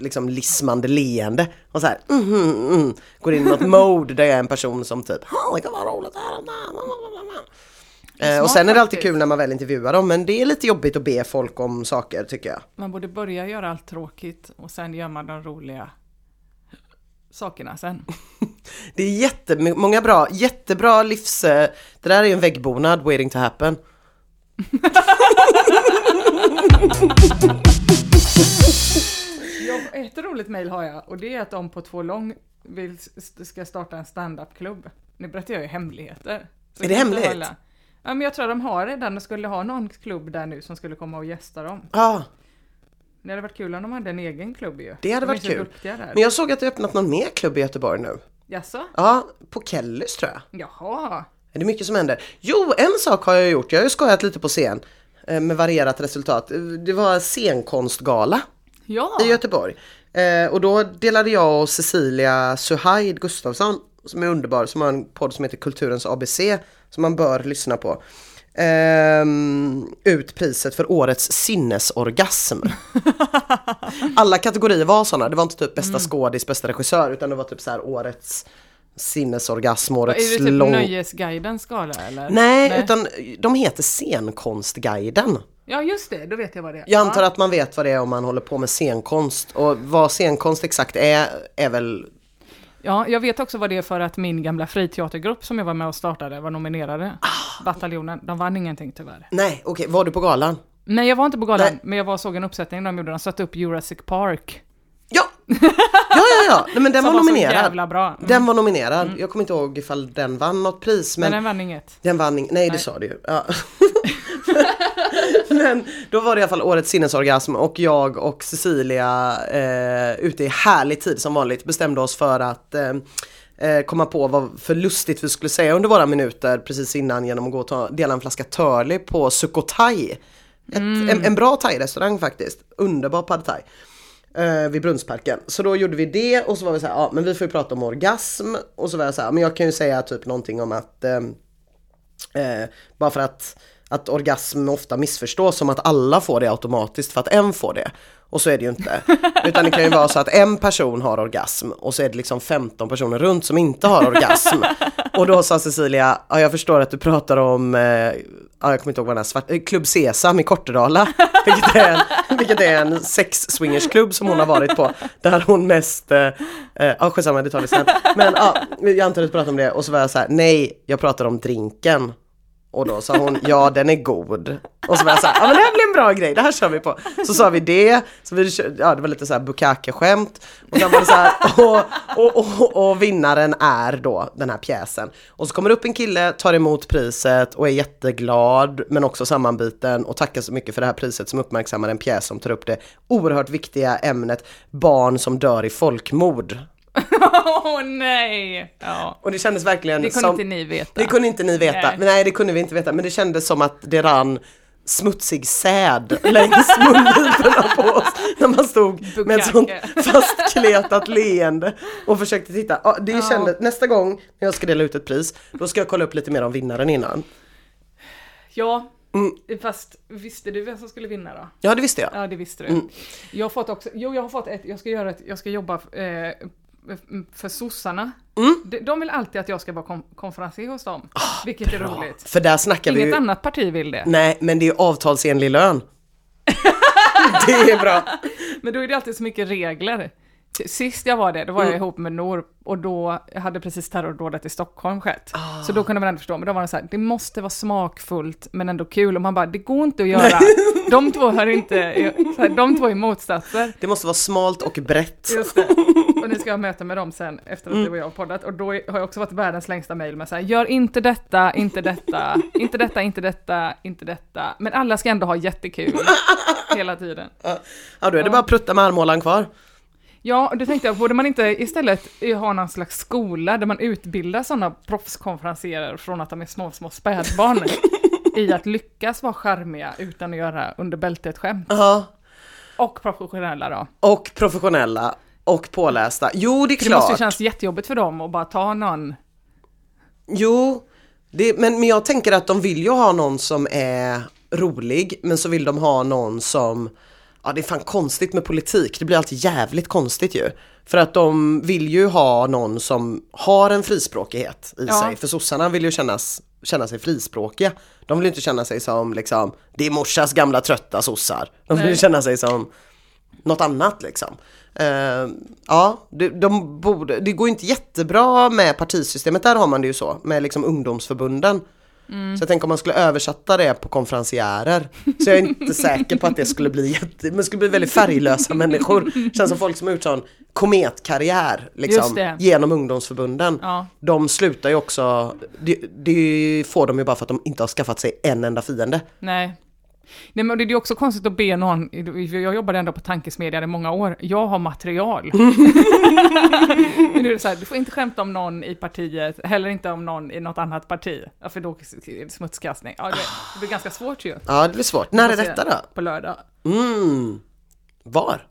liksom lismande leende. Och så här, mm, mm, mm, går in i något mode där jag är en person som typ, det kan vara roligt här. Och sen är det alltid kul när man väl intervjuar dem, men det är lite jobbigt att be folk om saker tycker jag. Man borde börja göra allt tråkigt och sen gör man de roliga. sakerna sen. Det är jättemånga bra, jättebra livs... Det där är ju en väggbonad waiting to happen. Jag, ett roligt mejl har jag, och det är att de på två lång vill, ska starta en stand-up-klubb. Nu berättar jag ju hemligheter. Så är det hemlighet? Hålla. Ja, men jag tror de har redan och skulle ha någon klubb där nu som skulle komma och gästa dem. Ja. Ah. Det hade varit kul om de hade en egen klubb ju. Det hade de varit kul. Men jag såg att det öppnat någon mer klubb i Göteborg nu. Jaså? Ja, på Kellys tror jag. Jaha. Är det mycket som händer? Jo, en sak har jag gjort. Jag har ju skojat lite på scen med varierat resultat. Det var scenkonstgala ja. i Göteborg. Och då delade jag och Cecilia Suhaid Gustavsson, som är underbar, som har en podd som heter Kulturens A B C, som man bör lyssna på. Um, ut priset för årets sinnesorgasm. Alla kategorier var sådana. Det var inte typ bästa mm. skådis, bästa regissör, utan det var typ så här årets sinnesorgasm, årets lång... Är det typ lång... Nöjesguidens skala eller? Nej, Nej, utan de heter scenkonstguiden. Ja just det, då vet jag vad det är. Jag antar ja. att man vet vad det är om man håller på med scenkonst. Och vad scenkonst exakt är är väl... Ja, jag vet också vad det är för att min gamla friteatergrupp som jag var med och startade var nominerade. Ah. Bataljonen, de vann ingenting tyvärr. Nej, okej. Okay. Var du på galan? Nej, jag var inte på galan, Nej. men jag var såg en uppsättning de gjorde. De satte upp Jurassic Park. Ja, ja, ja. ja. Nej, men den var, var nominerad. Så jävla bra. Mm. Den var nominerad. Mm. Jag kommer inte ihåg ifall den vann något pris. Men, men den vann inget. Den vann inget. Nej, Nej, det sa du ju. Ja. Men då var det i alla fall årets sinnesorgasm, och jag och Cecilia eh, ute i härlig tid som vanligt bestämde oss för att eh, komma på vad för lustigt vi skulle säga under våra minuter precis innan genom att gå och ta, dela en flaska törli på Sukotai. Ett, mm. en, en bra thai-restaurang faktiskt, underbar pad thai eh, vid Brunnsparken. Så då gjorde vi det, och så var vi så här, ja men vi får ju prata om orgasm, och så var jag så här, men jag kan ju säga typ någonting om att eh, eh, bara för att att orgasm ofta missförstås som att alla får det automatiskt för att en får det. Och så är det ju inte. Utan det kan ju vara så att en person har orgasm och så är det liksom femton personer runt som inte har orgasm. Och då sa Cecilia, ja, jag förstår att du pratar om, eh, ja, jag kommer inte ihåg vad den här svart, eh, Klubb Sesam i Kortedala. Vilket är en, vilket är en sex-swingersklubb som hon har varit på. Där hon mest, eh, eh, ja skitsamma, det tar vi sen. Men ja, jag antar att du pratar om det. Och så var jag så här, nej, jag pratar om drinken. Och då sa hon, ja den är god. Och så var jag såhär, ja men det här blir en bra grej, det här kör vi på. Så sa vi det, så vi, ja, det var lite såhär bukake-skämt. Och sen var det såhär, och, och, och, och vinnaren är då den här pjäsen. Och så kommer upp en kille, tar emot priset och är jätteglad, men också sammanbiten. Och tackar så mycket för det här priset som uppmärksammar en pjäs som tar upp det oerhört viktiga ämnet barn som dör i folkmord. Åh oh, nej ja. Och det kändes verkligen det kunde som, inte ni veta det kunde inte ni veta, nej. Men nej det kunde vi inte veta, men det kändes som att det rann smutsig säd längs mungiporna på oss när man stod Bukake. Med ett sånt fastkletat leende och försökte titta, ja, det kändes, ja. Nästa gång när jag ska dela ut ett pris, då ska jag kolla upp lite mer om vinnaren innan. Ja. Mm. Fast visste du vem som skulle vinna då? Ja det visste jag. Ja det visste du. Mm. Jag har fått också, jo jag har fått ett, jag ska göra ett, jag ska jobba eh, för sossarna. Mm. De, de vill alltid att jag ska vara kom- konferenser hos dem. Oh, vilket bra. Är roligt. För där snackar Inget vi ju... annat parti vill det. Nej, men det är ju avtalsenlig lön. Det är bra. Men då är det alltid så mycket regler. Sist jag var det, då var jag mm. ihop med Nor, och då hade precis terrordådet i Stockholm skett. Ah. Så då kunde man ändå förstå, men då var det så här, det måste vara smakfullt men ändå kul, och man bara, det går inte att göra. De två hör inte, så här, de två är motsatser. Det måste vara smalt och brett. Just det. Och nu ska jag möta med dem sen efter att mm. du och jag har poddat, och då har jag också varit världens längsta mejl med så här, gör inte detta, inte detta, inte detta, inte detta, inte detta. Men alla ska ändå ha jättekul hela tiden. Ja, då är det bara att prutta med armhålan kvar. Ja, och då tänkte jag, borde man inte istället ha någon slags skola där man utbildar sådana proffskonferenserare från att de är små, små spädbarn i att lyckas vara charmiga utan att göra under bältet skämt. Uh-huh. Och professionella då. Och professionella och pålästa. Jo, det är för klart. Det måste ju kännas jättejobbigt för dem att bara ta någon. Jo, det, men, men jag tänker att de vill ju ha någon som är rolig, men så vill de ha någon som... Ja, det är fan konstigt med politik. Det blir alltid jävligt konstigt ju. För att de vill ju ha någon som har en frispråkighet i ja. sig. För sossarna vill ju kännas, känna sig frispråkiga. De vill ju inte känna sig som liksom, det är morsas gamla trötta sossar. De vill ju känna sig som något annat liksom. Uh, ja, de, de borde, det går inte jättebra med partisystemet, där har man det ju så, med liksom ungdomsförbunden. Mm. Så jag tänker om man skulle översätta det på konferenciärer, så jag är inte säker på att det skulle bli jätte, men skulle bli väldigt färglösa människor. Känns som folk som har gjort sån kometkarriär liksom, genom ungdomsförbunden. Ja. De slutar ju också, det, det får de ju bara för att de inte har skaffat sig en enda fiende. Nej. Nej, men det är också konstigt att be någon. Jag jobbade ändå på tankesmedjan i många år. Jag har material. Men nu är det så här, du får inte skämta om någon i partiet, heller inte om någon i något annat parti. Ja, för då är det smutskastning. Ja, det, det blir ganska svårt ju. Ja, det blir svårt. När är detta då? På lördag. Mm. Var?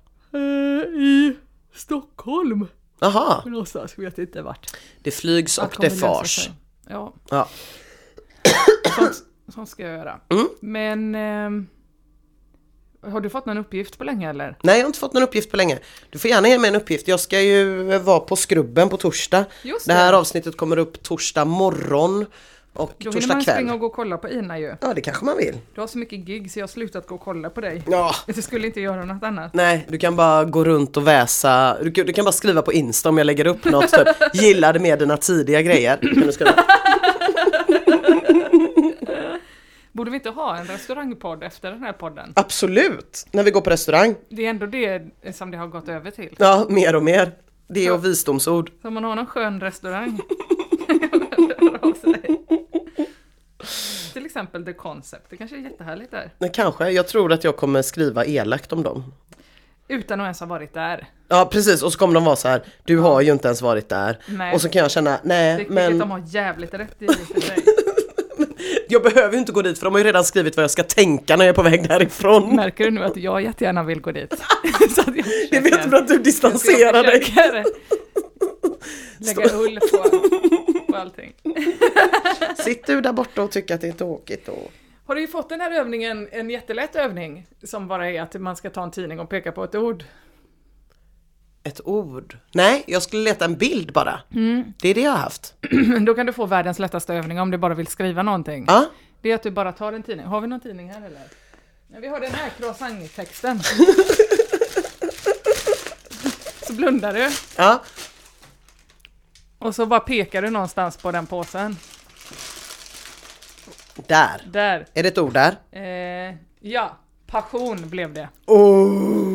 I Stockholm. Aha. Men också, jag vet inte vart. Det flygs och det fars. Ja. Ja. Sånt ska jag göra. Mm. Men eh, har du fått någon uppgift på länge eller? Nej, jag har inte fått någon uppgift på länge. Du får gärna ge mig en uppgift. Jag ska ju vara på Skrubben på torsdag. Just det. Det här avsnittet kommer upp torsdag morgon och torsdag kväll. Då vill man springa och gå och kolla på Ina ju. Ja, det kanske man vill. Du har så mycket gig så jag har slutat gå och kolla på dig. Ja. Du skulle inte göra något annat. Nej, du kan bara gå runt och väsa. Du, du kan bara skriva på Insta om jag lägger upp något. Typ. Gillade med dina tidiga grejer. Kan du skriva? Borde vi inte ha en restaurangpodd efter den här podden? Absolut, när vi går på restaurang. Det är ändå det som det har gått över till. Ja, mer och mer. Det är så, och visdomsord. Så man har någon skön restaurang. Till exempel The Concept. Det kanske är jättehärligt där. Nej, kanske. Jag tror att jag kommer skriva elakt om dem. Utan att ens ha varit där. Ja, precis. Och så kommer de vara så här, du har ju inte ens varit där. Nej. Och så kan jag känna, nej, det, men... de har jävligt rätt i dig. Jag behöver ju inte gå dit, för de har ju redan skrivit vad jag ska tänka när jag är på väg därifrån. Märker du nu att jag jättegärna vill gå dit? Så att jag det är jättebra att du distanserar dig. Lägga ull på, på allting. Sitter du där borta och tycker att det är tråkigt och... Har du ju fått den här övningen, en jättelätt övning, som bara är att man ska ta en tidning och peka på ett ord. Ett ord? Nej, jag skulle leta en bild bara. Mm. Det är det jag har haft. Då kan du få världens lättaste övning om du bara vill skriva någonting. Ah? Det är att du bara tar en tidning. Har vi någon tidning här eller? Nej, vi har den här croissant-texten. Så blundar du. Ah? Och så bara pekar du någonstans på den påsen. Där. Där. Är det ett ord där? Eh, ja, passion blev det. Oh.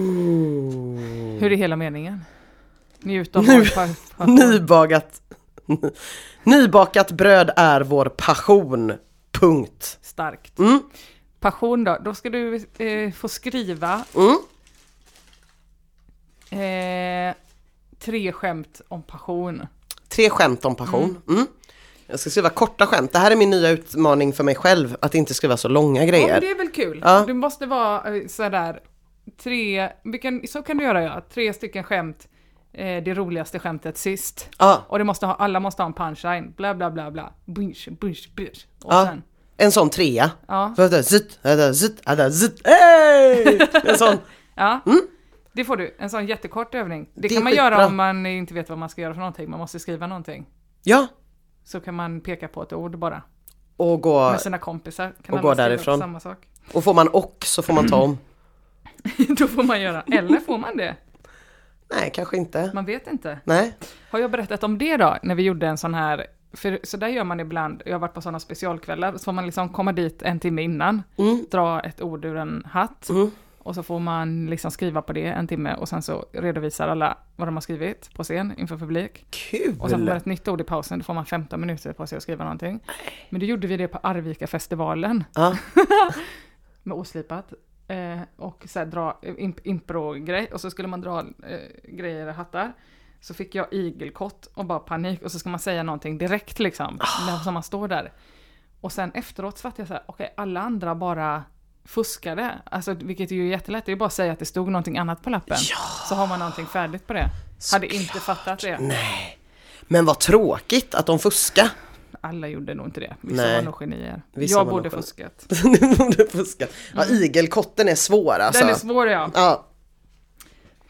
Hur är hela meningen? Njut av vår passion. Nybagat, nybakat bröd är vår passion. Punkt. Starkt. Mm. Passion då. Då ska du eh, få skriva mm. eh, tre skämt om passion. Tre skämt om passion. Mm. Mm. Jag ska skriva korta skämt. Det här är min nya utmaning för mig själv. Att inte skriva så långa grejer. Ja, det är väl kul. Ja. Du måste vara sådär... Tre, vilken, så kan du göra ja. Tre stycken skämt, eh, det roligaste skämtet sist. Ah. Och det måste ha, alla måste ha en punchline. Bla bla bla bla. Bunch, bunch, bunch. Och ah. sen. En sån trea. Ja. Zut, zut, zut. Hey! En sån. Ja. Mm. Det får du. En sån jättekort övning. Det, det kan man göra bra. Om man inte vet vad man ska göra för någonting. Man måste skriva någonting. Ja. Så kan man peka på ett ord bara. Och gå. Med sina kompisar. Kan och gå därifrån. Samma sak. Och får man och så får man ta om. Då får man göra. Eller får man det? Nej, kanske inte. Man vet inte. Nej. Har jag berättat om det då? När vi gjorde en sån här... För, så där gör man ibland. Jag har varit på såna specialkvällar. Så får man liksom komma dit en timme innan. Mm. Dra ett ord ur en hatt. Mm. Och så får man liksom skriva på det en timme. Och sen så redovisar alla vad de har skrivit på scen inför publik. Kul! Och sen får man ett nytt ord i pausen. Då får man femton minuter på sig att skriva någonting. Men då gjorde vi det på Arvika-festivalen. Ah. Med oslipat. Eh, och så här dra imp- impro-grej och så skulle man dra eh, grejer i hattar, så fick jag igelkott och bara panik, och så ska man säga någonting direkt liksom, oh. när man står där, och sen efteråt så var jag så här, okej okay, alla andra bara fuskade, alltså, vilket är ju jättelätt, det är bara att säga att det stod någonting annat på lappen, ja. Så har man någonting färdigt på det. Så hade klart. Inte fattat det. Nej. Men vad tråkigt att de fuskade. Alla gjorde nog inte det. Vissa Nej. Var nog genier. Vissa jag borde nog... fuskat. Du borde fuskat. Ja, igelkotten är svår alltså. Den är svår, ja. ja.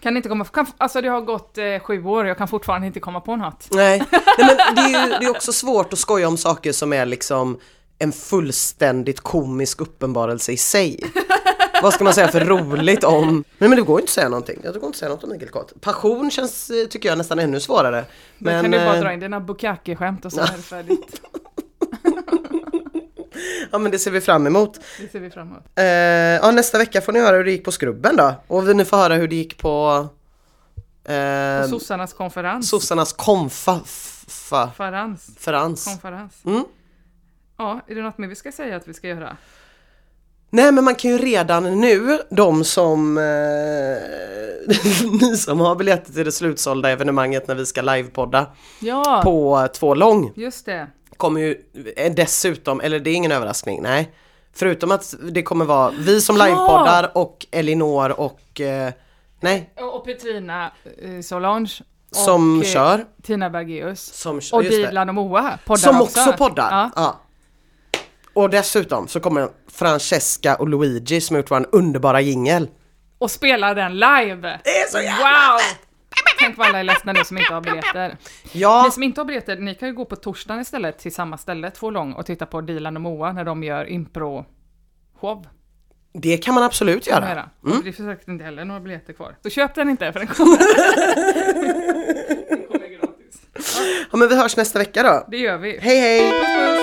Kan inte komma... Kan, alltså det har gått eh, sju år och jag kan fortfarande inte komma på en hatt. Nej, Nej men det är ju det är också svårt att skoja om saker som är liksom en fullständigt komisk uppenbarelse i sig. vad ska man säga för roligt om... Men, men det går inte att säga någonting. Jag går inte att säga något om igelkott. Passion känns, tycker jag, nästan ännu svårare. Men då kan du bara dra in dina bukake-skämt och så är det färdigt. Ja, men det ser vi fram emot. Det ser vi fram emot. Eh, ja, nästa vecka får ni höra hur det gick på Skrubben då. Och ni får höra hur det gick på... Eh, på Sossarnas konferens. Sossarnas konfa... Fa, Farans. Farans. Konferens. Mm. Ja, är det något mer vi ska säga att vi ska göra? Nej, men man kan ju redan nu, de som, eh, ni som har biljetter till det slutsålda evenemanget när vi ska livepodda ja. på två lång. Just det. Kommer ju dessutom, eller det är ingen överraskning, nej. Förutom att det kommer vara vi som ja. livepoddar och Elinor och, eh, nej. Och Petrina eh, Solange. Som och kör. Tina Bergeus. Som, och Dilan och Moa poddar som också. Som också poddar, ja. ja. Och dessutom så kommer Francesca och Luigi som gjort en underbara jingle. Och spelar den live. Det är så jävla wow! Tänk på alla är ledsna nu som inte har biljetter. Ja. Ni som inte har biljetter, ni kan ju gå på torsdagen istället till samma ställe, två lång, och titta på Dilan och Moa när de gör impro-show. Det kan man absolut kan göra. göra. Mm. Det är säkert inte heller några biljetter kvar. Så köp den inte, för den kommer, den kommer gratis. Ja. Ja, men vi hörs nästa vecka då. Det gör vi. Hej, hej!